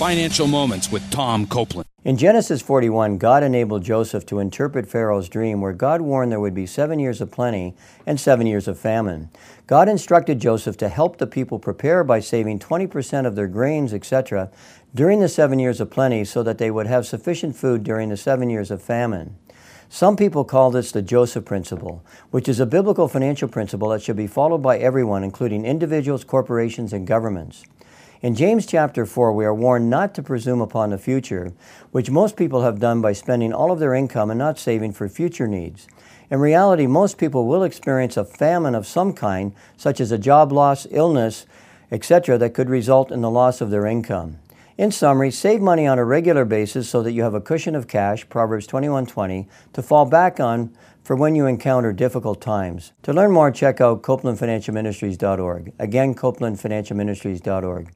Financial Moments with Tom Copeland. In Genesis 41, God enabled Joseph to interpret Pharaoh's dream where God warned there would be 7 years of plenty and 7 years of famine. God instructed Joseph to help the people prepare by saving 20% of their grains, etc., during the 7 years of plenty so that they would have sufficient food during the 7 years of famine. Some people call this the Joseph principle, which is a biblical financial principle that should be followed by everyone, including individuals, corporations, and governments. In James chapter 4, we are warned not to presume upon the future, which most people have done by spending all of their income and not saving for future needs. In reality, most people will experience a famine of some kind, such as a job loss, illness, etc., that could result in the loss of their income. In summary, save money on a regular basis so that you have a cushion of cash, Proverbs 21:20, to fall back on for when you encounter difficult times. To learn more, check out CopelandFinancialMinistries.org. Again, CopelandFinancialMinistries.org.